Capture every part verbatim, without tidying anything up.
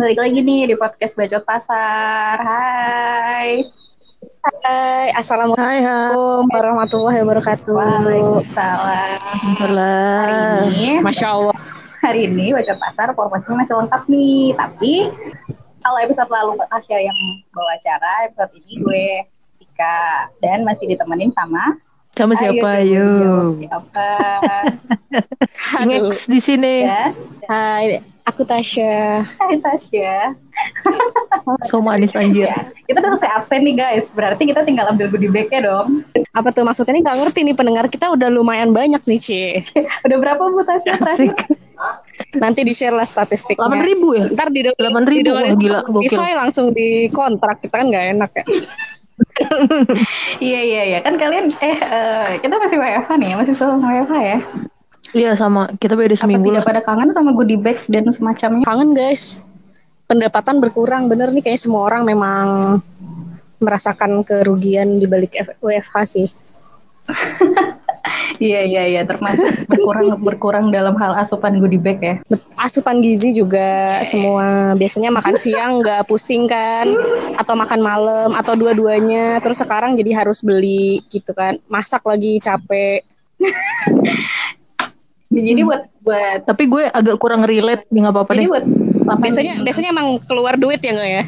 Balik lagi nih di podcast Bajot Pasar. Hai. Hai, Assalamualaikum hai, hai. warahmatullahi wabarakatuh. Waalaikumsalam. Waalaikumsalam. Hari ini, Masya Allah. Hari ini Bajot Pasar formasinya masih lengkap nih. Tapi kalau episode lalu Kak Tasya yang bawa acara, episode ini gue Tika dan masih ditemenin sama sama siapa ayo? Siapa? Next di sini. Ya? Hai, aku Tasya. Hai Tasya. So manis anjir. Ya. Kita udah selesai absen nih guys. Berarti kita tinggal ambil goodie bag-nya dong. Apa tuh maksudnya nih? Gak ngerti nih pendengar kita udah lumayan banyak nih Ci. Udah berapa Bu Tasya? Nanti di share lah statistiknya. delapan ribu ya? Ntar di delapan ribu. Wah gila gokil. Spotify langsung di kontrak. Kita kan gak enak ya. Iya iya iya. Kan kalian Eh uh, kita masih W F H nih. Masih selalu W F H ya. Iya sama. Kita beda seminggu lah. Apa tidak pada kangen sama goodie bag dan semacamnya? Kangen guys. Pendapatan berkurang, bener nih kayaknya semua orang memang merasakan kerugian di balik W F H sih. Iya iya iya, termasuk berkurang berkurang dalam hal asupan goodie bag ya. Asupan gizi juga semua. Biasanya makan siang nggak pusing kan, atau makan malam atau dua-duanya. Terus sekarang jadi harus beli gitu kan, masak lagi capek. Jadi buat buat. Tapi gue agak kurang relate, nggak apa-apa deh. Buat biasanya biasanya emang keluar duit ya nggak ya?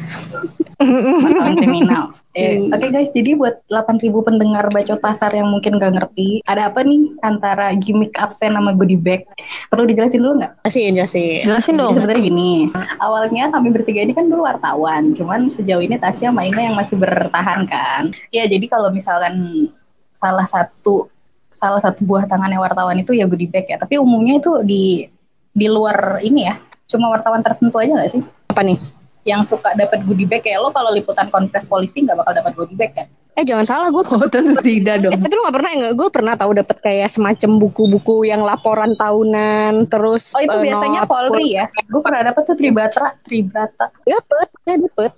Masalah kriminal. Eh, Oke okay guys, jadi buat delapan ribu pendengar Bajot Pasar yang mungkin nggak ngerti, ada apa nih antara gimmick absen sama goodie bag? Perlu dijelasin dulu nggak? Jelasin, jelasin. Jelasin dong. Sebenarnya gini, awalnya kami bertiga ini kan dulu wartawan, cuman sejauh ini Tasya sama Inga yang masih bertahan kan. Ya jadi kalau misalkan salah satu salah satu buah tangannya wartawan itu ya goodie bag ya. Tapi umumnya itu di di luar ini ya. Cuma wartawan tertentu aja nggak sih? Apa nih? Yang suka dapat goodie bag kayak lo kalau liputan konfres polisi nggak bakal dapat goodie bag kan? Eh jangan salah gue. Oh tentu tidak dong. Eh, tapi lo nggak pernah nggak? Gue pernah tahu dapat kayak semacam buku-buku yang laporan tahunan terus. Oh itu uh, biasanya Polri ya? Gue pernah dapat tuh Tribatra, Tribrata. Dapat, ya dapat.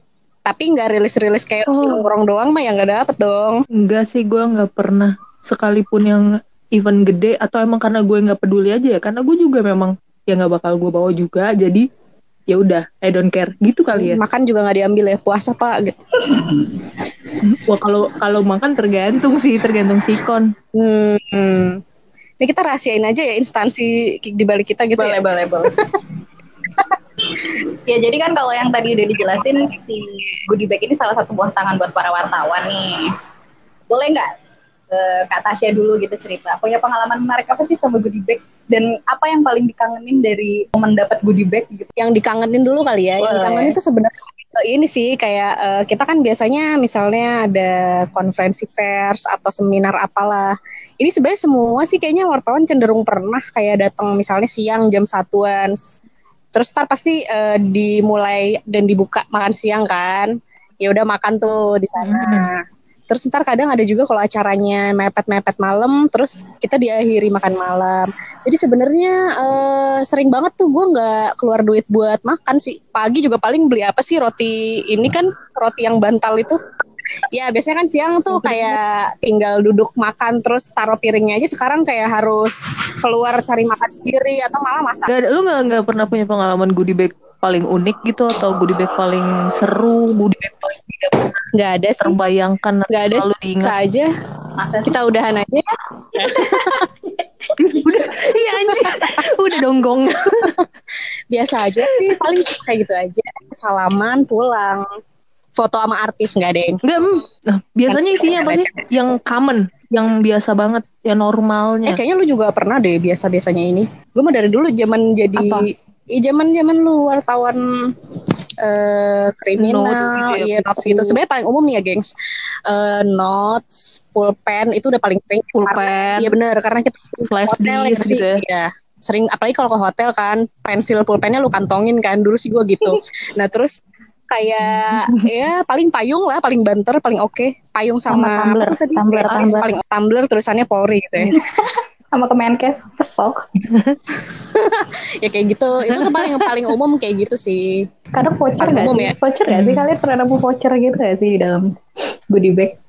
Tapi nggak rilis-rilis kayak orang oh. doang mah yang nggak dapat dong. Enggak sih gue nggak pernah sekalipun yang event gede atau emang karena gue nggak peduli aja ya? Karena gue juga memang ya nggak bakal gue bawa juga, jadi ya udah, I don't care, gitu kali ya. Makan juga nggak diambil ya, puasa pak. Gitu. Wah kalau kalau makan tergantung sih, tergantung sikon. Hmm, hmm. Ini kita rahasiain aja ya instansi di balik kita gitu. Boleh, ya? Boleh, boleh. Ya jadi kan kalau yang tadi udah dijelasin si goodie bag ini salah satu buah tangan buat para wartawan nih. Boleh nggak? Kak Tasya dulu gitu cerita. Punya pengalaman menarik apa sih sama goodie bag? Dan apa yang paling dikangenin dari mendapat goodie bag gitu? Yang dikangenin dulu kali ya. Boleh. Yang dikangenin itu sebenarnya ini sih kayak uh, kita kan biasanya misalnya ada konferensi pers atau seminar apalah. Ini sebenarnya semua sih kayaknya wartawan cenderung pernah kayak datang misalnya siang jam satuan. Terus ntar pasti uh, dimulai dan dibuka makan siang kan. Ya udah makan tuh di sana. Hmm. Terus ntar kadang ada juga kalau acaranya mepet-mepet malam, terus kita diakhiri makan malam. Jadi sebenarnya eh, sering banget tuh gue nggak keluar duit buat makan sih. Pagi juga paling beli apa sih roti ini kan, roti yang bantal itu. Ya biasanya kan siang tuh kayak tinggal duduk makan terus taruh piringnya aja. Sekarang kayak harus keluar cari makan sendiri atau malah masak. Gak, lu nggak nggak pernah punya pengalaman goodie bag paling unik gitu atau goodie bag paling seru, goodie bag paling tidak nggak ada sih. Terbayangkan nggak ada selalu diingat aja. Masa kita udahan aja udah iya anjir udah donggong. Biasa aja sih paling kayak gitu aja, salaman pulang, foto sama artis nggak ada yang nggak nah, biasanya isinya apa sih yang common, yang biasa banget, yang normalnya. Eh kayaknya lu juga pernah deh biasa-biasanya ini. Gue mah dari dulu zaman jadi apa? Iya zaman-zaman lu wartawan uh, kriminal, notes, iya notes gitu. Sebenarnya paling umum nih ya, gengs. Uh, notes, pulpen itu udah paling sering. Pulpen. Iya benar, karena kita flash disk gitu ya. Iya. Sering apalagi kalau ke hotel kan, pensil pulpennya lu kantongin kan. Dulu sih gua gitu. Nah, terus kayak ya paling payung lah, paling banter, paling oke. Okay. Payung sama, sama tumbler, tadi? tumbler, tumbler, tumbler. Paling tumbler tulisannya Polri gitu ya. Sama Kemenkes kesok. Ya kayak gitu. Itu tuh paling paling umum kayak gitu sih. Kadang voucher enggak sih? Ya? Voucher enggak hmm. sih? Kalian pernah nemu voucher gitu enggak sih di dalam goodie bag?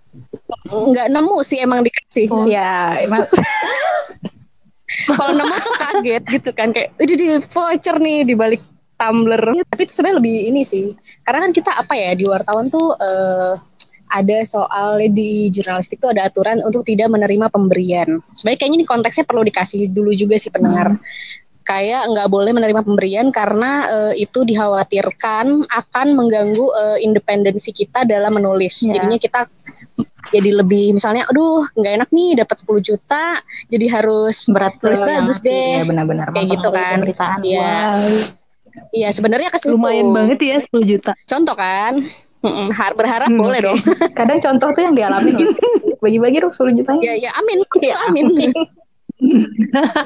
Enggak nemu sih, emang dikasih. Oh. Ya, emang. Kalau nemu tuh kaget gitu kan, kayak udah di voucher nih di balik Tumblr. Tapi itu sebenarnya lebih ini sih. Karena kan kita apa ya, di wartawan tuh uh, ada soal di jurnalistik tuh ada aturan untuk tidak menerima pemberian. Sebenarnya kayaknya ini konteksnya perlu dikasih dulu juga sih pendengar. Hmm. Kayak nggak boleh menerima pemberian karena uh, itu dikhawatirkan akan mengganggu uh, independensi kita dalam menulis. Yeah. Jadinya kita jadi lebih misalnya, aduh nggak enak nih dapat sepuluh juta, jadi harus berat tulis bagus deh. Ya, benar-benar. Kayak gitu kan. Iya. Iya, sebenarnya ke situ. Lumayan banget ya sepuluh juta. Contoh kan. Mm-mm, berharap hmm, boleh okay. dong. Kadang contoh tuh yang dialami. Bagi-bagi dong sepuluh jutanya. Ya, ya amin. Ya, amin.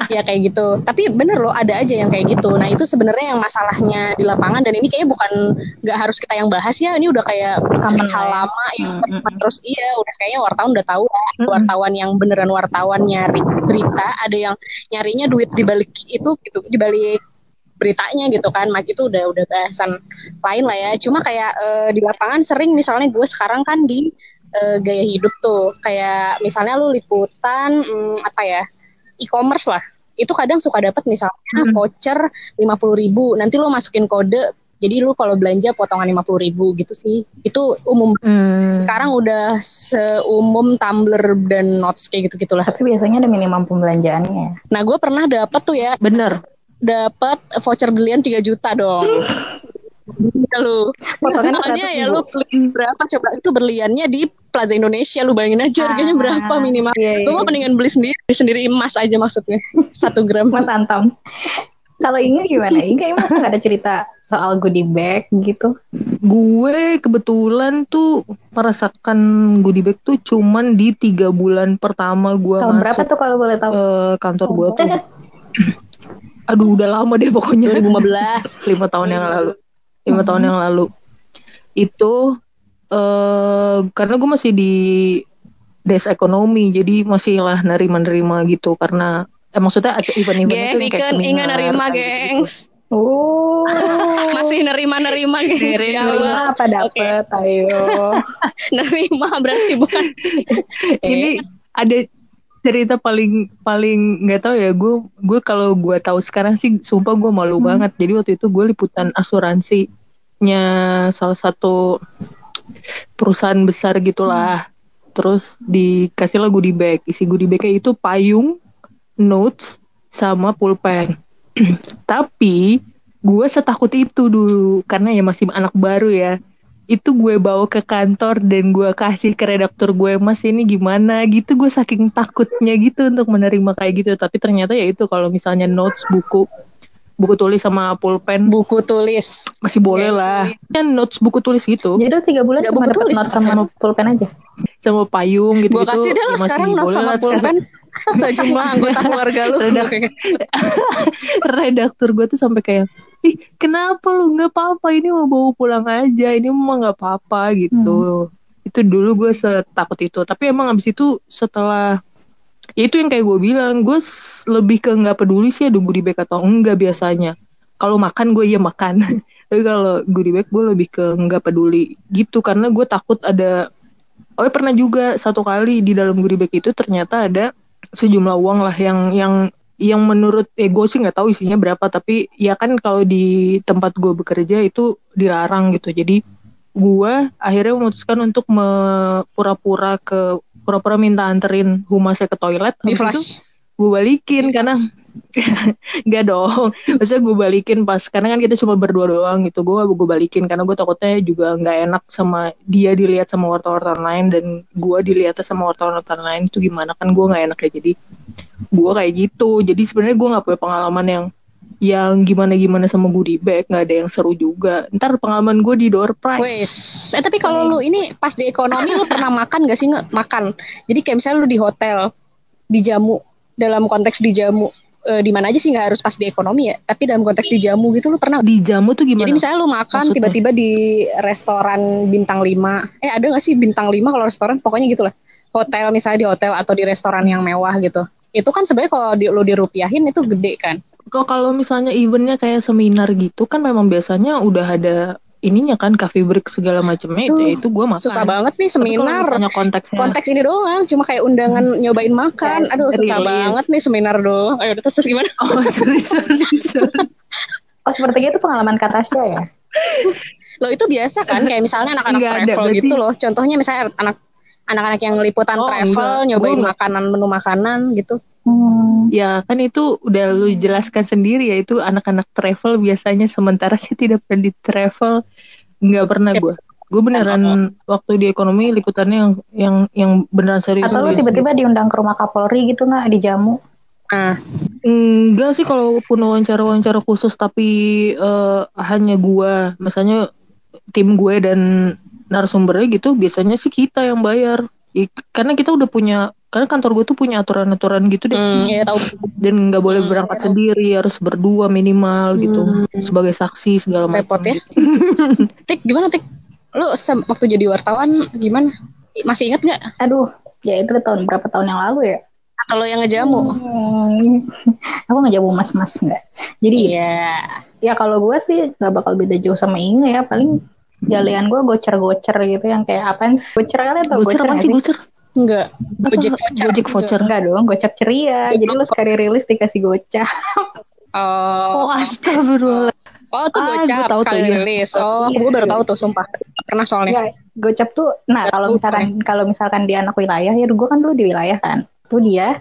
Ya kayak gitu. Tapi bener loh, ada aja yang kayak gitu. Nah itu sebenarnya yang masalahnya di lapangan. Dan ini kayaknya bukan, gak harus kita yang bahas ya. Ini udah kayak Amen, hal ya. lama yang mm-hmm. terus iya udah kayaknya wartawan udah tahu lah. Mm-hmm. Wartawan yang beneran wartawan nyari berita, ada yang nyarinya duit dibalik itu gitu, dibalik beritanya gitu kan. Mak itu udah udah bahasan lain lah ya. Cuma kayak uh, di lapangan sering misalnya gue sekarang kan di uh, gaya hidup tuh, kayak misalnya lu liputan hmm, apa ya, e-commerce lah. Itu kadang suka dapat misalnya hmm. voucher lima puluh ribu. Nanti lu masukin kode, jadi lu kalau belanja potongan lima puluh ribu gitu sih. Itu umum. Hmm. Sekarang udah seumum Tumblr dan Notes kayak gitu-gitulah. Tapi biasanya ada minimum pembelanjaannya. Nah, gue pernah dapet tuh ya. Bener. Dapat voucher belian tiga juta dong. Lu potongannya ya lu beli berapa coba, itu berliannya di Plaza Indonesia, lu bayangin aja harganya ah, berapa minimal. Iya, iya. Lu mau mendingan beli sendiri, beli sendiri emas aja maksudnya. satu gram. Mas Antam. Kalau Inga gimana? Inga emang enggak ada cerita soal goodie bag gitu. Gue kebetulan tuh merasakan goodie bag tuh cuman di tiga bulan pertama gue masuk. Tahun berapa tuh kalau boleh tahu? Uh, kantor gue tuh. Aduh udah lama deh pokoknya. dua ribu lima belas lima tahun yang lalu. lima tahun yang lalu. Itu uh, karena gue masih di desk ekonomi, jadi masih lah nerima-nerima gitu. Karena eh, maksudnya event-event yes, itu kayak seminar. Ingat nerima gengs gitu. Oh. Masih nerima-nerima gengs. Nerima apa dapet okay. Ayo. Nerima berarti bukan. Ini ada cerita paling paling nggak tahu ya, gue gue kalau gue tahu sekarang sih sumpah gue malu hmm. banget. Jadi waktu itu gue liputan asuransinya salah satu perusahaan besar gitulah. Hmm. Terus dikasih lah goodie bag. Isi goodie bagnya itu payung, notes, sama pulpen. Tapi gue setakut itu dulu karena ya masih anak baru ya. Itu gue bawa ke kantor dan gue kasih ke redaktur gue, mas ini gimana gitu, gue saking takutnya gitu untuk menerima kayak gitu. Tapi ternyata ya itu kalau misalnya notes, buku buku tulis sama pulpen, buku tulis masih boleh ya, lah kan ya, notes buku tulis gitu. Jadi tiga bulan cuma dapat notes sama pulpen aja sama payung gitu gitu. Gue kasih deh ya, sekarang notes sama pulpen sejumlah anggota keluarga lu. Redaktur gue tuh sampai kayak, ih kenapa lu, nggak apa-apa, ini mau bawa pulang aja, ini emang nggak apa-apa gitu. Hmm. Itu dulu gue setakut itu. Tapi emang abis itu setelah ya itu yang kayak gue bilang, gue lebih ke nggak peduli sih ada goodie bag atau enggak biasanya. Kalau makan gue iya makan, tapi kalau goodie bag gue lebih ke nggak peduli gitu karena gue takut ada. Oh pernah juga satu kali di dalam goodie bag itu ternyata ada sejumlah uang lah yang yang yang menurut ego sih nggak tahu isinya berapa, tapi ya kan kalau di tempat gue bekerja itu dilarang gitu. Jadi gue akhirnya memutuskan untuk me- pura-pura ke pura-pura minta anterin humasnya ke toilet. Di flash. Gue balikin karena nggak dong. Maksudnya gue balikin pas karena kan kita cuma berdua doang gitu. Gue gue balikin karena gue takutnya juga nggak enak sama dia dilihat sama wartawan-wartawan lain dan gue dilihatnya sama wartawan-wartawan lain itu gimana kan gue nggak enak ya jadi. Gue kayak gitu. Jadi sebenarnya gue gak punya pengalaman yang Yang gimana-gimana sama goodie bag. Gak ada yang seru juga. Ntar pengalaman gue di door prize. Wes. Eh tapi kalau lu ini pas di ekonomi lu pernah makan gak sih? Makan. Jadi kayak misalnya lu di hotel, di jamu, dalam konteks di jamu e, di mana aja sih, gak harus pas di ekonomi ya, tapi dalam konteks di jamu gitu lu pernah. Di jamu tuh gimana? Jadi misalnya lu makan maksudnya? Tiba-tiba di restoran bintang lima. Eh ada gak sih bintang lima kalau restoran? Pokoknya gitu lah. Hotel misalnya di hotel atau di restoran yang mewah gitu. Itu kan sebenarnya kalau di, lo dirupiahin itu gede kan. Kalau misalnya eventnya kayak seminar gitu kan memang biasanya udah ada ininya kan, coffee break segala macamnya. Itu itu gue makan. Susah banget nih seminar. Konteksnya... Konteks ini doang, cuma kayak undangan hmm. nyobain makan. Aduh susah Rilis. Banget nih seminar doang. Ayo terus terus gimana? Oh sorry sorry sorry. Oh, sepertinya itu pengalaman Kak Tasya ya? Loh, itu biasa kan? Kayak misalnya anak-anak enggak travel ada, gitu loh. Contohnya misalnya anak, anak-anak yang liputan oh, travel, enggak. nyobain oh, makanan, menu makanan gitu. Hmm. Ya kan itu udah lu jelaskan sendiri ya. Itu anak-anak travel biasanya, sementara sih tidak pernah di travel. Enggak pernah gue. Gue beneran Enak. waktu di ekonomi liputannya yang yang, yang beneran serius. Atau lu tiba-tiba diundang ke rumah Kapolri gitu gak? Dijamu? Ah. Enggak sih, kalaupun wawancara-wawancara khusus tapi uh, hanya gue, misalnya tim gue dan narasumbernya gitu, biasanya sih kita yang bayar. Ya, karena kita udah punya, karena kantor gue tuh punya aturan-aturan gitu deh. Hmm, ya, tahu. Dan nggak boleh berangkat hmm, ya, sendiri, harus berdua minimal gitu, hmm. sebagai saksi segala macam. Repot ya. Gitu. Tik, gimana Tik? Lu se- waktu jadi wartawan gimana? Masih ingat nggak? Aduh, ya itu tahun berapa tahun yang lalu ya? Atau lo yang ngejamu? Hmm, aku ngejamu mas-mas nggak. Jadi yeah. ya kalau gue sih nggak bakal beda jauh sama Inge ya. Paling jalian gue gocer-gocer gitu yang kayak apaan sih? Gocer kalian tau gocer nggak sih? Gocer? Enggak. Gojek voucher. Gojek voucher. Enggak dong, gocap ceria. Jadi lo sekali rilis dikasih gocap. Oh, oh astagfirullah. Oh tuh gocap ah, sekali rilis. Oh, iya. Gue baru tahu tuh sumpah. Pernah soalnya. Ya, gocap tuh. Nah kalau misalkan kalau misalkan dia anak wilayah ya, gue kan dulu di wilayah kan. Itu dia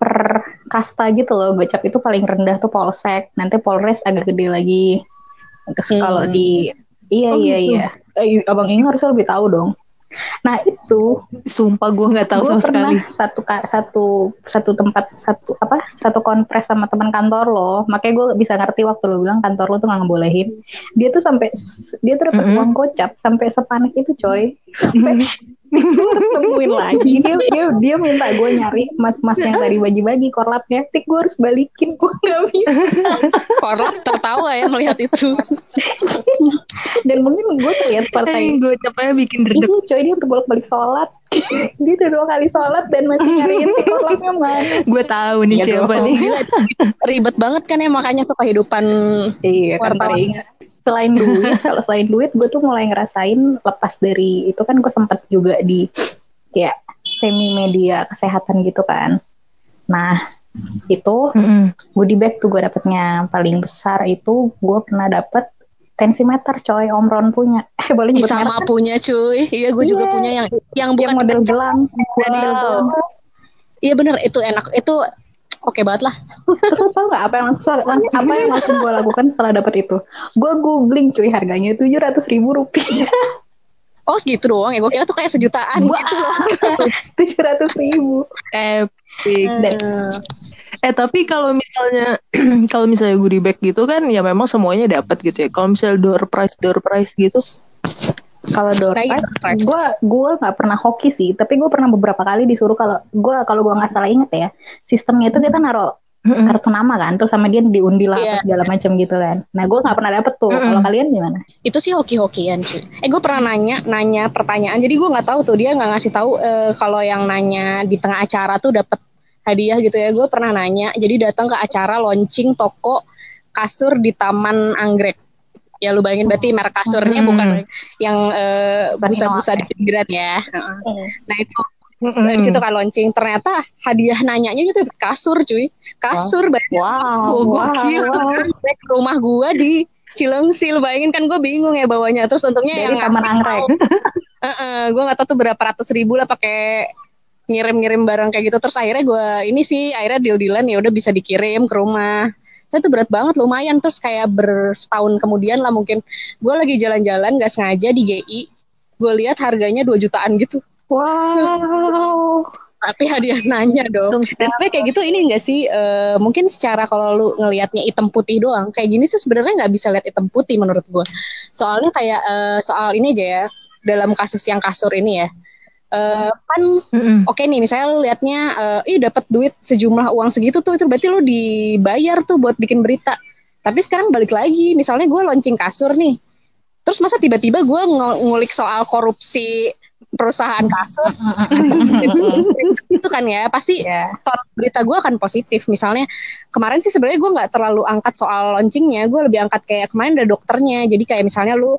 per kasta gitu loh. Gocap itu paling rendah tuh polsek, nanti polres agak gede lagi. Terus hmm. kalau di iya oh, iya gitu. iya abang ini harus lebih tahu dong. Nah itu sumpah gue nggak tahu sama sekali. Satu satu satu tempat satu apa satu konpres sama teman kantor lo, makanya gue bisa ngerti waktu lo bilang kantor lo tuh nggak ngebolehin. Dia tuh sampai dia tuh dapat mm-hmm. uang gocap sampai sepanik itu coy, sampai ketemuin lagi dia dia dia minta gue nyari mas-mas yang tadi bagi-bagi korlapnya. Tik, gue harus balikin, gue nggak bisa. Korlap tertawa ya melihat itu. Dan mungkin gue terlihat partai gue capeknya bikin derdek coy, dia untuk bolak-balik sholat. Dia udah dua kali sholat dan masih nyariin korlapnya mana. Gue tahu nih ya, siapa nih. Ribet banget kan ya, makanya tuh kehidupan iya, wartawan. Selain duit, kalau selain duit gue tuh mulai ngerasain lepas dari itu kan, gue sempat juga di kayak semi media kesehatan gitu kan. Nah itu mm-hmm. goodie bag tuh gue dapetnya paling besar itu gue pernah dapet tensimeter coy, Omron punya. Eh boleh nyebut merek? Sama punya cuy. Iya gue yeah. juga punya yang yang bukan yang model gelang. Wow. Iya bener, itu enak, itu oke banget lah. Terus lo tau gak apa yang langsung, apa yang langsung gue lakukan setelah dapet itu? Gue googling cuy, harganya tujuh ratus ribu rupiah. Oh segitu doang ya, gue kira tuh kayak sejutaan gitu loh. tujuh ratus ribu. Epic. Dan, eh tapi kalau misalnya kalau misalnya goodie bag gitu kan ya memang semuanya dapat gitu ya. Kalau misalnya door prize, door prize gitu. Kalau door prize, gue gue nggak pernah hoki sih, tapi gue pernah beberapa kali disuruh, kalau gue kalau gue nggak salah inget ya, sistemnya itu kita naro mm-hmm. kartu nama kan, terus sama dia diundi lah yeah. segala macam gitu kan. Nah gue nggak pernah dapet tuh. Mm-hmm. Kalau kalian gimana? Itu sih hoki-hokian sih. Eh gue pernah nanya nanya pertanyaan, jadi gue nggak tahu tuh, dia nggak ngasih tahu eh, kalau yang nanya di tengah acara tuh dapet hadiah gitu ya. Gue pernah nanya, jadi datang ke acara launching toko kasur di Taman Anggrek. Ya lu bayangin berarti merek kasurnya hmm. bukan yang uh, busa-busa di pinggiran ya. Hmm. Nah itu hmm. dari situ kan launching, ternyata hadiah nanyanya itu dapet kasur cuy. Kasur banget. Wow, gokil. Wow. Wow. Rumah gua di Cileungsi, lu bayangin kan, gua bingung ya bawanya. Terus untungnya dari yang Taman Anggrek. Heeh, gua enggak tahu tuh berapa ratus ribu lah pakai ngirim-ngirim barang kayak gitu. Terus akhirnya gua ini sih akhirnya deal-dealan ya udah bisa dikirim ke rumah. Saya tuh berat banget lumayan. Terus kayak bersetahun kemudian lah mungkin, gue lagi jalan-jalan gak sengaja di G I, gue lihat harganya dua jutaan gitu. Wow. Tapi hadiah nanya dong. Sebenarnya kayak gitu ini gak sih uh, mungkin secara kalau lu ngelihatnya hitam putih doang, kayak gini sih sebenarnya gak bisa lihat hitam putih menurut gue. Soalnya kayak uh, soal ini aja ya, dalam kasus yang kasur ini ya, Uh, kan mm-hmm. oke okay nih misalnya lu liatnya uh, ih dapat duit sejumlah uang segitu tuh, itu berarti lu dibayar tuh buat bikin berita. Tapi sekarang balik lagi, misalnya gue launching kasur nih, terus masa tiba-tiba gue ng- ngulik soal korupsi perusahaan kasur itu kan ya pasti yeah. berita gue akan positif. Misalnya kemarin sih sebenarnya gue gak terlalu angkat soal launchingnya, gue lebih angkat kayak kemarin ada dokternya. Jadi kayak misalnya lu uh,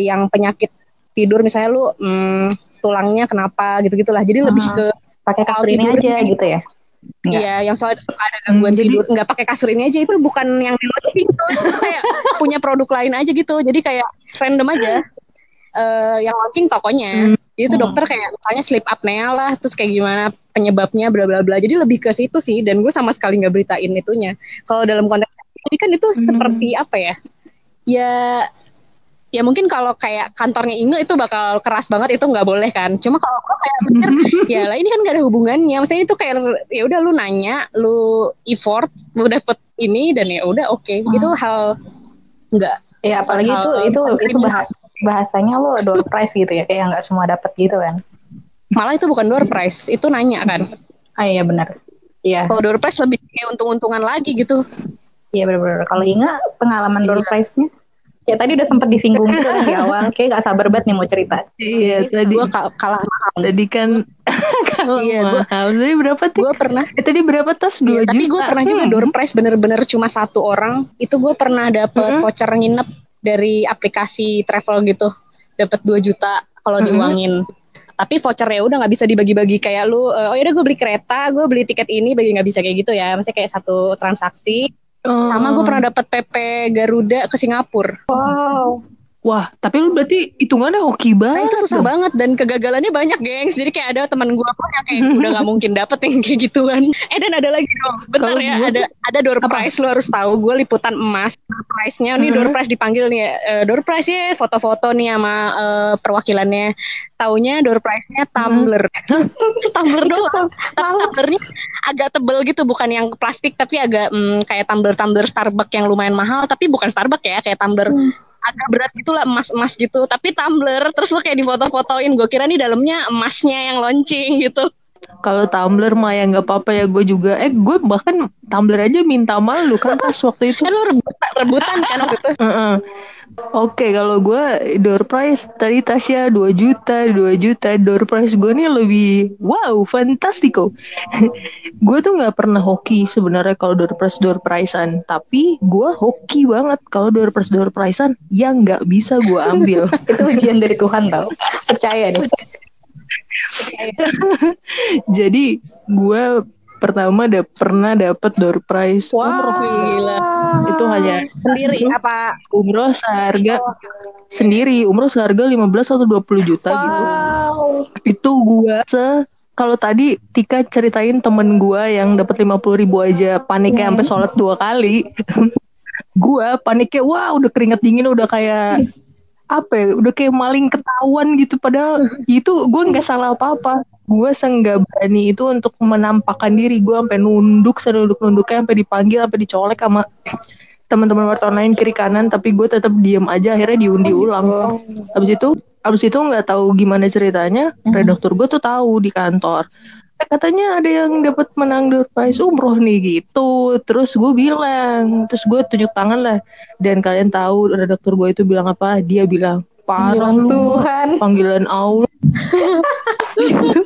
yang penyakit tidur, misalnya lu hmm, tulangnya kenapa gitu-gitulah. Jadi hmm. lebih ke pakai kasur ini aja gitu ya. Iya, yang soal suka ada gangguan hmm, tidur, nggak pakai kasur ini aja, itu bukan yang di loading tuh, kayak punya produk lain aja gitu, jadi kayak random aja. Uh, yang launching tokonya, hmm. jadi tuh dokter kayak misalnya sleep apnea lah, terus kayak gimana penyebabnya, bla bla bla. Jadi lebih ke situ sih, dan gue sama sekali nggak beritain itunya. Kalau dalam konteks ini kan itu hmm. seperti apa ya? Ya, ya mungkin kalau kayak kantornya Inge itu bakal keras banget, itu nggak boleh kan. Cuma kalau gue kayak mikir, ya lah ini kan nggak ada hubungannya. Maksudnya itu kayak ya udah lu nanya, lu effort, lu dapet ini dan ya udah oke. Okay. Hmm. Itu hal nggak. Ya apalagi itu itu itu bahas. Bahasanya lo door prize gitu ya, kayak nggak semua dapat gitu kan. Malah itu bukan door prize, itu nanya kan. Ah iya benar. Iya. Kalau door prize lebih kayak untung-untungan lagi gitu. Iya benar-benar. Kalau ingat pengalaman door prize-nya, ya tadi udah sempet disinggung gitu di awal, kayak nggak sabar banget nih mau cerita. Iya jadi, tadi. Gue kalah mahal. Tadi kan kalah iya, mahal. Tadi berapa tuh? Gue pernah. Eh, tadi berapa tas? dua iya, juta. Tapi gue pernah juga hmm. door prize bener-bener cuma satu orang. Itu gue pernah dapet hmm. voucher nginep dari aplikasi travel gitu, dapat dua juta kalau diuangin. Mm-hmm. Tapi vouchernya udah nggak bisa dibagi-bagi kayak lu, oh yaudah gue beli kereta, gue beli tiket ini, bagi nggak bisa kayak gitu ya. Maksudnya kayak satu transaksi. Oh. Sama gue pernah dapat P P Garuda ke Singapura. Wow. Wah, tapi lu berarti hitungannya hoki banget. Nah itu susah loh. Banget dan kegagalannya banyak, gengs. Jadi kayak ada teman gue pun yang kayak udah nggak mungkin dapet yang kayak gituan. Eh dan ada lagi dong, bentar kalo ya gue... ada ada door prize, lu harus tahu. Gue liputan emas, door prize-nya. Ini door prize dipanggil nih, uh, door prize-nya foto-foto nih sama uh, perwakilannya. Taunya door prize-nya tumbler, tumbler doang. Tumblernya agak tebel gitu, bukan yang plastik tapi agak hmm, kayak tumbler-tumbler Starbucks yang lumayan mahal, tapi bukan Starbucks ya, kayak tumbler. Hmm. Agak berat gitulah, emas-emas gitu, tapi tumbler, terus lo kayak difoto-fotoin, gue kira nih dalamnya emasnya yang launching gitu. Kalau tumbler mah ya nggak apa-apa ya, gue juga, eh gue bahkan tumbler aja minta malu kan pas waktu itu. Kan lo rebutan, rebutan kan waktu itu. Uh-uh. Oke, okay, kalau gue door prize tadi Tasya dua juta, dua juta, door prize gue nih lebih wow, fantastiko. Gue tuh nggak pernah hoki sebenarnya kalau door prize door prizean, tapi gue hoki banget kalau door prize door prizean yang nggak bisa gue ambil. Itu ujian dari Tuhan tau, percaya nih. Jadi gue pertama udah pernah dapet door prize wow. umroh. Gila. Itu hanya sendiri apa umroh seharga oh. sendiri umroh seharga lima belas atau dua puluh juta wow. gitu. Itu gue se kalau tadi Tika ceritain temen gue yang dapet lima puluh ribu aja paniknya sampai sholat dua kali. Gue paniknya wah udah keringet dingin udah kayak apa ya, udah kayak maling ketahuan gitu, padahal itu gue nggak salah apa-apa, gue senggak berani itu untuk menampakkan diri, gue sampai nunduk senunduk-nunduknya, sampai dipanggil, sampai dicolek sama teman-teman wartawan lain kiri kanan, tapi gue tetap diem aja, akhirnya diundi ulang. Abis itu, abis itu nggak tahu gimana ceritanya, redaktur gue tuh tahu di kantor. Katanya ada yang dapat menang door prize umroh nih gitu. Terus gue bilang, terus gue tunjuk tangan lah. Dan kalian tahu redaktur gue itu bilang apa? Dia bilang, parah lu Tuhan. Panggilan Allah. Gitu.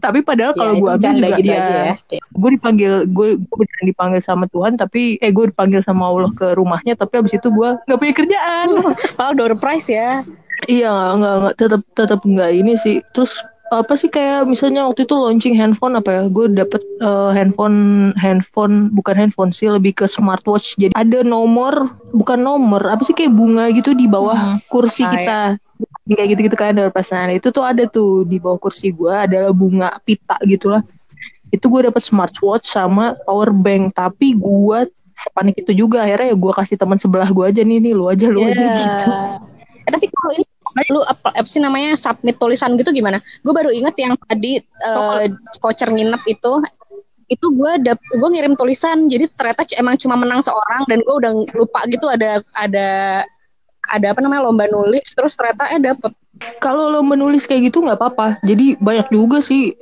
Tapi padahal kalau ya, gue ambil juga gitu ya, ya. Gue dipanggil, gue beneran dipanggil sama Tuhan, tapi eh gue dipanggil sama Allah ke rumahnya, tapi abis itu gue nggak punya kerjaan. Kalau door prize ya? Iya, nggak nggak tetap tetap nggak ini sih. Terus apa sih kayak misalnya waktu itu launching handphone apa ya, gue dapet uh, handphone handphone bukan handphone sih, lebih ke smartwatch, jadi ada nomor bukan nomor apa sih kayak bunga gitu di bawah hmm. kursi ah, kita ya. Kayak gitu-gitu kan dari pasangan itu tuh ada tuh di bawah kursi gue adalah bunga pita gitulah, itu gue dapet smartwatch sama power bank, tapi gue sepanik itu juga akhirnya ya gue kasih teman sebelah gue aja nih nih lu aja lu yeah. aja gitu. Eh, tapi kalau ini lu apa, apa sih namanya submit tulisan gitu gimana? Gue baru inget yang tadi uh, voucher nginep itu, itu gue dap- gue ngirim tulisan, jadi ternyata emang cuma menang seorang dan gue udah lupa gitu ada ada ada apa namanya lomba nulis, terus ternyata eh dapet. Kalau lo menulis kayak gitu nggak apa-apa, jadi banyak juga sih.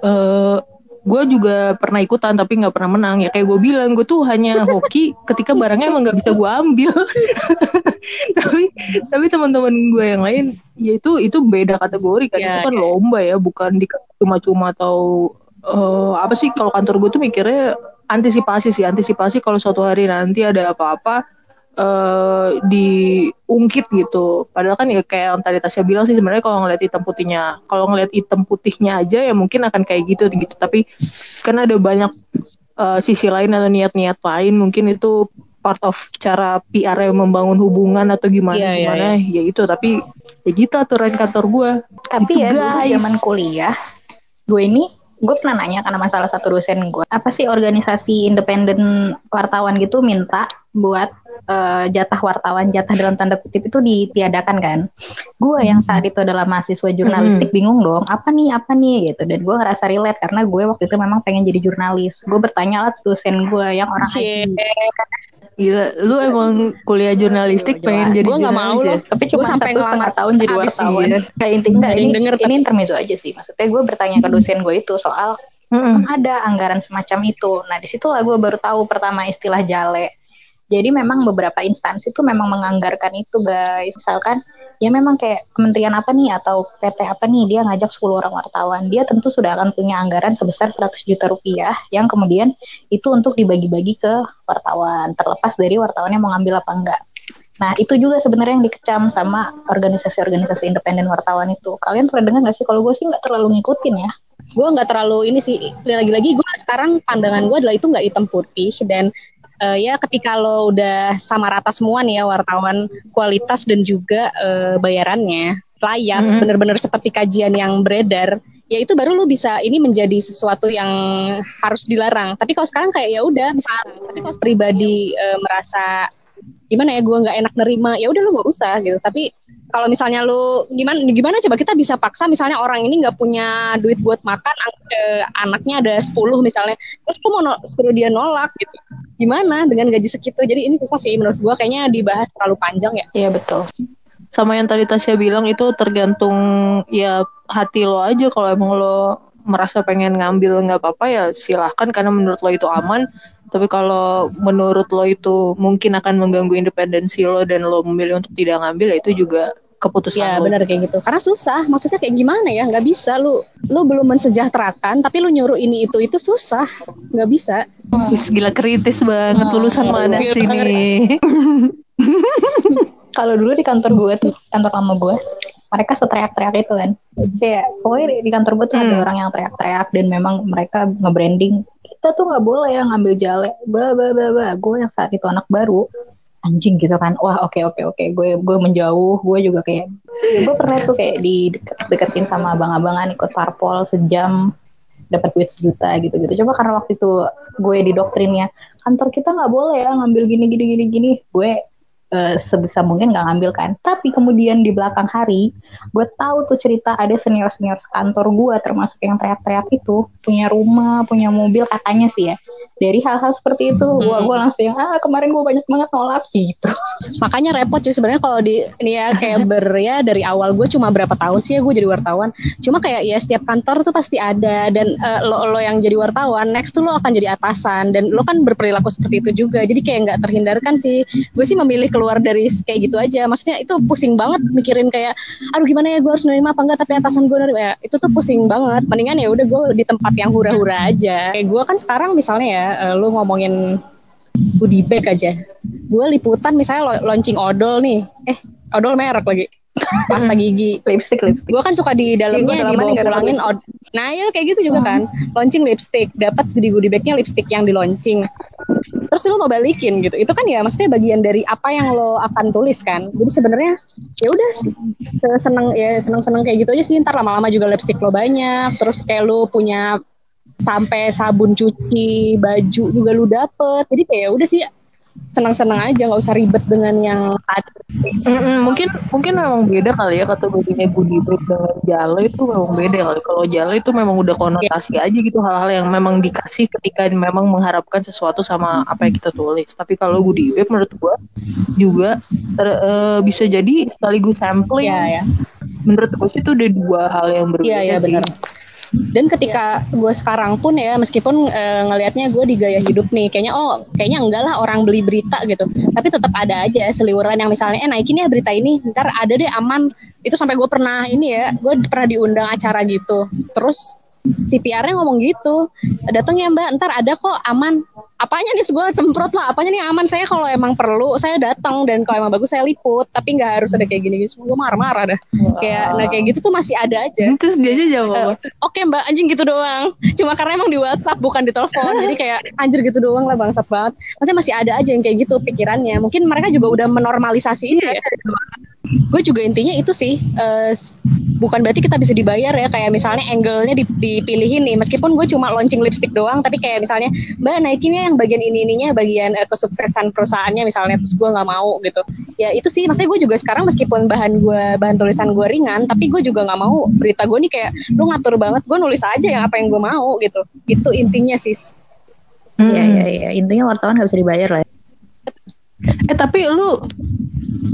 Uh... Gue juga pernah ikutan tapi gak pernah menang. Ya kayak gue bilang, gue tuh hanya hoki ketika barangnya emang gak bisa gue ambil. Tapi tapi teman-teman gue yang lain, ya itu, itu beda kategori kan. Yeah, itu kan yeah. lomba ya, bukan di cuma-cuma atau uh, apa sih, kalau kantor gue tuh mikirnya antisipasi sih. Antisipasi kalau suatu hari nanti ada apa-apa, Uh, diungkit gitu. Padahal kan ya kayak yang tadi Tasya bilang sih, sebenarnya kalau ngeliat hitam putihnya, kalau ngeliat hitam putihnya aja ya mungkin akan kayak gitu gitu. Tapi kan ada banyak uh, sisi lain atau niat-niat lain. Mungkin itu part of cara P R yang membangun hubungan atau gimana yeah, gimana yeah, yeah. ya itu. Tapi ya gitu aturan kantor gue. Tapi gitu, ya di zaman kuliah gue ini, gue pernah nanya karena masalah satu dosen gue, apa sih organisasi independen wartawan gitu minta buat Uh, jatah wartawan, jatah dalam tanda kutip itu ditiadakan kan. Gue yang saat itu adalah mahasiswa jurnalistik bingung dong, apa nih, apa nih gitu. Dan gue ngerasa relate karena gue waktu itu memang pengen jadi jurnalis. Gue bertanya lah dosen gue yang orang I T. Gila, lu emang kuliah jurnalistik Cie. pengen jadi gua jurnalis ya? Tapi cuma satu setengah tahun jadi wartawan. Kayak intinya ini, ini intermezzo aja sih. Maksudnya gue bertanya ke dosen gue itu soal mm-hmm. ada anggaran semacam itu. Nah disitulah gue baru tahu pertama istilah jale. Jadi memang beberapa instansi tuh memang menganggarkan itu guys. Misalkan ya memang kayak kementerian apa nih atau P T apa nih, dia ngajak sepuluh orang wartawan. Dia tentu sudah akan punya anggaran sebesar seratus juta rupiah yang kemudian itu untuk dibagi-bagi ke wartawan, terlepas dari wartawannya mau ngambil apa enggak. Nah itu juga sebenarnya yang dikecam sama organisasi-organisasi independen wartawan itu. Kalian pernah dengar gak sih? Kalau gue sih gak terlalu ngikutin ya. Gue gak terlalu ini sih. Lagi-lagi gue sekarang pandangan gue adalah itu gak hitam putih. Dan Uh, ya ketika lo udah sama rata semua nih ya wartawan, kualitas dan juga uh, bayarannya layak, mm-hmm. benar-benar seperti kajian yang beredar, ya itu baru lo bisa ini menjadi sesuatu yang harus dilarang. Tapi kalau sekarang kayak ya udah, misalnya tapi kalau pribadi uh, merasa gimana ya, gue nggak enak nerima, ya udah lo nggak usah gitu. Tapi kalau misalnya lo gimana gimana coba kita bisa paksa, misalnya orang ini nggak punya duit buat makan, eh, anaknya ada sepuluh misalnya, terus lo mau no, suruh dia nolak gitu. Gimana dengan gaji segitu? Jadi ini susah sih menurut gue, kayaknya dibahas terlalu panjang ya. Iya betul. Sama yang tadi Tasya bilang itu tergantung ya hati lo aja. Kalau emang lo merasa pengen ngambil nggak apa-apa ya silahkan, karena menurut lo itu aman. Tapi kalau menurut lo itu mungkin akan mengganggu independensi lo dan lo memilih untuk tidak ngambil, ya itu juga keputusan ya, lo. Iya benar kayak gitu. Karena susah. Maksudnya kayak gimana ya? Nggak bisa lu lu belum mensejahterakan tapi lu nyuruh ini itu itu susah. Nggak bisa. Hmm. Wih, gila kritis banget hmm. lulusan mana sih ini. Kalau dulu di kantor gue tuh, kantor lama gue, mereka seteriak-teriak itu kan. Kayak pokoknya di kantor gue tuh hmm. ada orang yang teriak-teriak dan memang mereka nge-branding, kita tuh gak boleh yang ngambil jale, bla bla bla bla. Gue yang saat itu anak baru, anjing gitu kan. Wah oke okay, oke okay, oke, okay. gue gue menjauh, gue juga kayak, gue pernah tuh kayak dideket-deketin sama abang-abangan ikut parpol sejam, dapat duit sejuta gitu-gitu. Coba karena waktu itu gue didoktrinnya, kantor kita gak boleh ya ngambil gini-gini-gini-gini. Gue Uh, sebisa mungkin gak ngambil kan. Tapi kemudian di belakang hari gue tahu tuh cerita ada senior-senior kantor gue, termasuk yang teriak-teriak itu, punya rumah, punya mobil katanya sih ya. Dari hal-hal seperti itu hmm. gue gue langsung ah kemarin gue banyak banget nolak gitu. Makanya repot cuy sebenarnya kalau di ini ya kayak ber ya dari awal gue cuma berapa tahun sih ya gue jadi wartawan. Cuma kayak ya setiap kantor tuh pasti ada. Dan uh, lo lo yang jadi wartawan next tuh lo akan jadi atasan, dan lo kan berperilaku seperti itu juga. Jadi kayak gak terhindarkan sih. Gue sih memilih keluar dari kayak gitu aja. Maksudnya itu pusing banget mikirin kayak aduh gimana ya gue harus nerima apa enggak, tapi atasan gue nerima ya, itu tuh pusing banget. Mendingan ya udah gue di tempat yang hura-hura aja. Kayak gue kan sekarang misalnya ya lu ngomongin goodie bag aja, gue liputan misalnya launching Odol nih, eh Odol merek lagi, pasta gigi, lipstick lipstick. Gue kan suka di dalamnya ya, dibawa pulangin od- nah ya kayak gitu juga hmm. kan launching lipstick, dapat di goodie bagnya lipstick yang di launching, terus lu mau balikin gitu, itu kan ya maksudnya bagian dari apa yang lo akan tulis kan. Jadi sebenarnya ya udah seneng ya seneng seneng kayak gitu aja sih. Ntar lama-lama juga lipstick lo banyak, terus kayak lu punya sampai sabun cuci baju juga lu dapet. Jadi kayak udah sih senang-senang aja, nggak usah ribet dengan yang tadi. Mungkin mungkin memang beda kali ya kategorinya goodie bag dengan jale itu memang beda kali. Kalau jale itu memang udah konotasi yeah. aja gitu, hal-hal yang memang dikasih ketika memang mengharapkan sesuatu sama apa yang kita tulis. Tapi kalau goodie bag menurut gua juga ter, uh, bisa jadi sekaligus sampling. Yeah, yeah. Menurut gua sih itu ada dua hal yang berbeda. Iya yeah, yeah, benar. Dan ketika gue sekarang pun ya meskipun e, ngelihatnya gue di gaya hidup nih kayaknya oh kayaknya enggak lah orang beli berita gitu, tapi tetap ada aja seliweran yang misalnya eh naikin ya berita ini ntar ada deh aman. Itu sampai gue pernah ini ya gue pernah diundang acara gitu, terus si P R-nya ngomong gitu, datang ya Mbak, ntar ada kok, aman. Apanya nih, gue semprot lah, apanya nih aman. Saya kalau emang perlu, saya datang, dan kalau emang bagus saya liput, tapi gak harus ada kayak gini-gini. Semua gue marah-marah dah. Wow. Kayak, nah kayak gitu tuh masih ada aja. Terus dia aja jawab uh, Oke okay, Mbak, anjing gitu doang. Cuma karena emang di WhatsApp, bukan di telepon. Jadi kayak, anjir gitu doang lah, bangsat banget. Maksudnya masih ada aja yang kayak gitu pikirannya. Mungkin mereka juga udah menormalisasi itu ya. Gue juga intinya itu sih, uh, bukan berarti kita bisa dibayar ya. Kayak misalnya angle-nya dipilihin nih, meskipun gue cuma launching lipstick doang, tapi kayak misalnya Mbak naikinnya yang bagian ini-ininya, bagian uh, kesuksesan perusahaannya misalnya, terus gue gak mau gitu. Ya itu sih, maksudnya gue juga sekarang meskipun bahan gue, bahan tulisan gue ringan, tapi gue juga gak mau berita gue nih kayak lu ngatur banget, gue nulis aja yang apa yang gue mau gitu. Itu intinya sis. hmm. Ya ya ya, intinya wartawan gak bisa dibayar lah. Eh tapi lu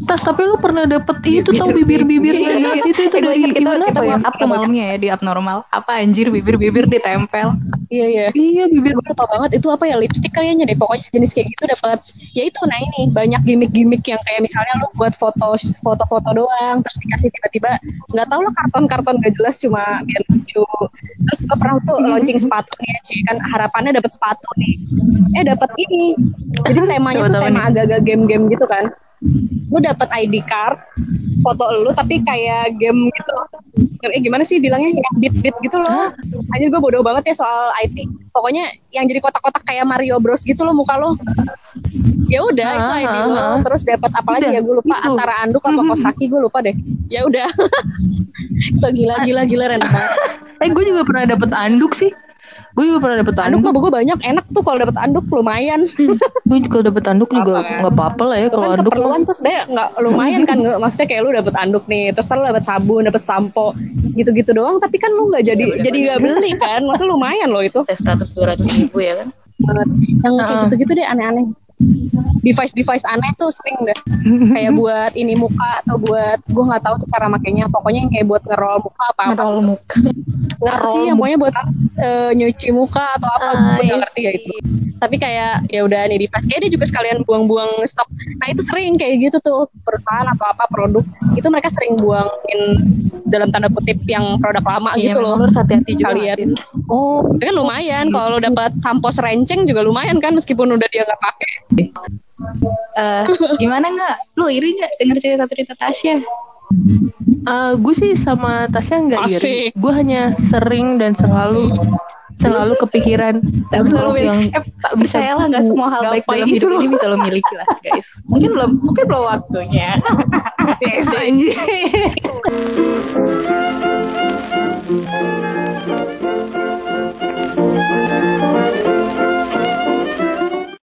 Tas, tapi lu pernah dapet itu tau bibir-bibir dari situ itu dari gimana apa ya? Up malamnya ya di abnormal. Apa anjir bibir-bibir ditempel? Iya iya. Iya bibir gue tau banget itu apa ya, lipstick kayaknya deh. Pokoknya sejenis kayak gitu dapat. Ya itu, nah ini banyak gimmick-gimmick yang kayak misalnya lu buat foto foto-foto doang, terus dikasih tiba-tiba nggak tau lah karton-karton gak jelas cuma biar lucu. Terus gue pernah tuh launching sepatu nih Ci, kan harapannya dapet sepatu nih. Eh dapet ini. Jadi temanya tuh tema agak-agak game-game gitu kan. Lu dapet I D card, foto lu tapi kayak game gitu. Eh gimana sih bilangnya, ya, bit-bit gitu loh. Anjir gue bodoh banget ya soal I T. Pokoknya yang jadi kotak-kotak kayak Mario Bros gitu loh muka lo. Ya udah ah, itu I D lo. Ah, terus dapat apa lagi ya gue lupa, itu antara anduk apa kos kaki gue lupa deh. Ya udah. Itu gila-gila-gila Ren. Eh gue juga pernah dapet anduk sih. Gue juga pernah dapet anduk. Anduk gue banyak, enak tuh kalau dapet anduk lumayan. Gue juga dapet anduk juga nggak apa-apa lah ya kalau kan anduk. Keperluan tuh sebenarnya nggak lumayan kan, maksudnya kayak lu dapet anduk nih, terus lu dapet sabun, dapet sampo, gitu-gitu doang. Tapi kan lu nggak jadi ya, jadi nggak beli kan, maksudnya lumayan loh itu. seratus dua ratus ribu ya kan. Yang kayak gitu-gitu deh aneh-aneh. Device-device aneh tuh sering deh. Kayak buat ini muka atau buat, gue nggak tahu tuh cara makainya. Pokoknya yang kayak buat ngerol muka apa apa. Ngerol muka. Ngerol sih, yang pokoknya buat uh, nyuci muka atau apa. Ah, gue nggak ngerti ya itu. Tapi kayak ya udah nih device. Kayaknya dia juga sekalian buang-buang stok. Nah itu sering kayak gitu tuh perusahaan atau apa produk. Itu mereka sering buangin dalam tanda kutip yang produk lama yeah, gitu loh. Harus hati-hati juga. Kalian. Oh, itu kan lumayan. Kalau lo dapat sampo serenceng juga lumayan kan, meskipun udah dia nggak pakai. Uh, gimana nggak? Lu iri nggak denger cerita-cerita Tasya? Uh, gue sih sama Tasya nggak iri. Gue hanya sering dan selalu selalu kepikiran. Tapi selalu yang eh, tak bisa lah, nggak semua hal baik dalam hidup ini bisa lo miliki lah guys. Mungkin belum mungkin belum waktunya. Anjir.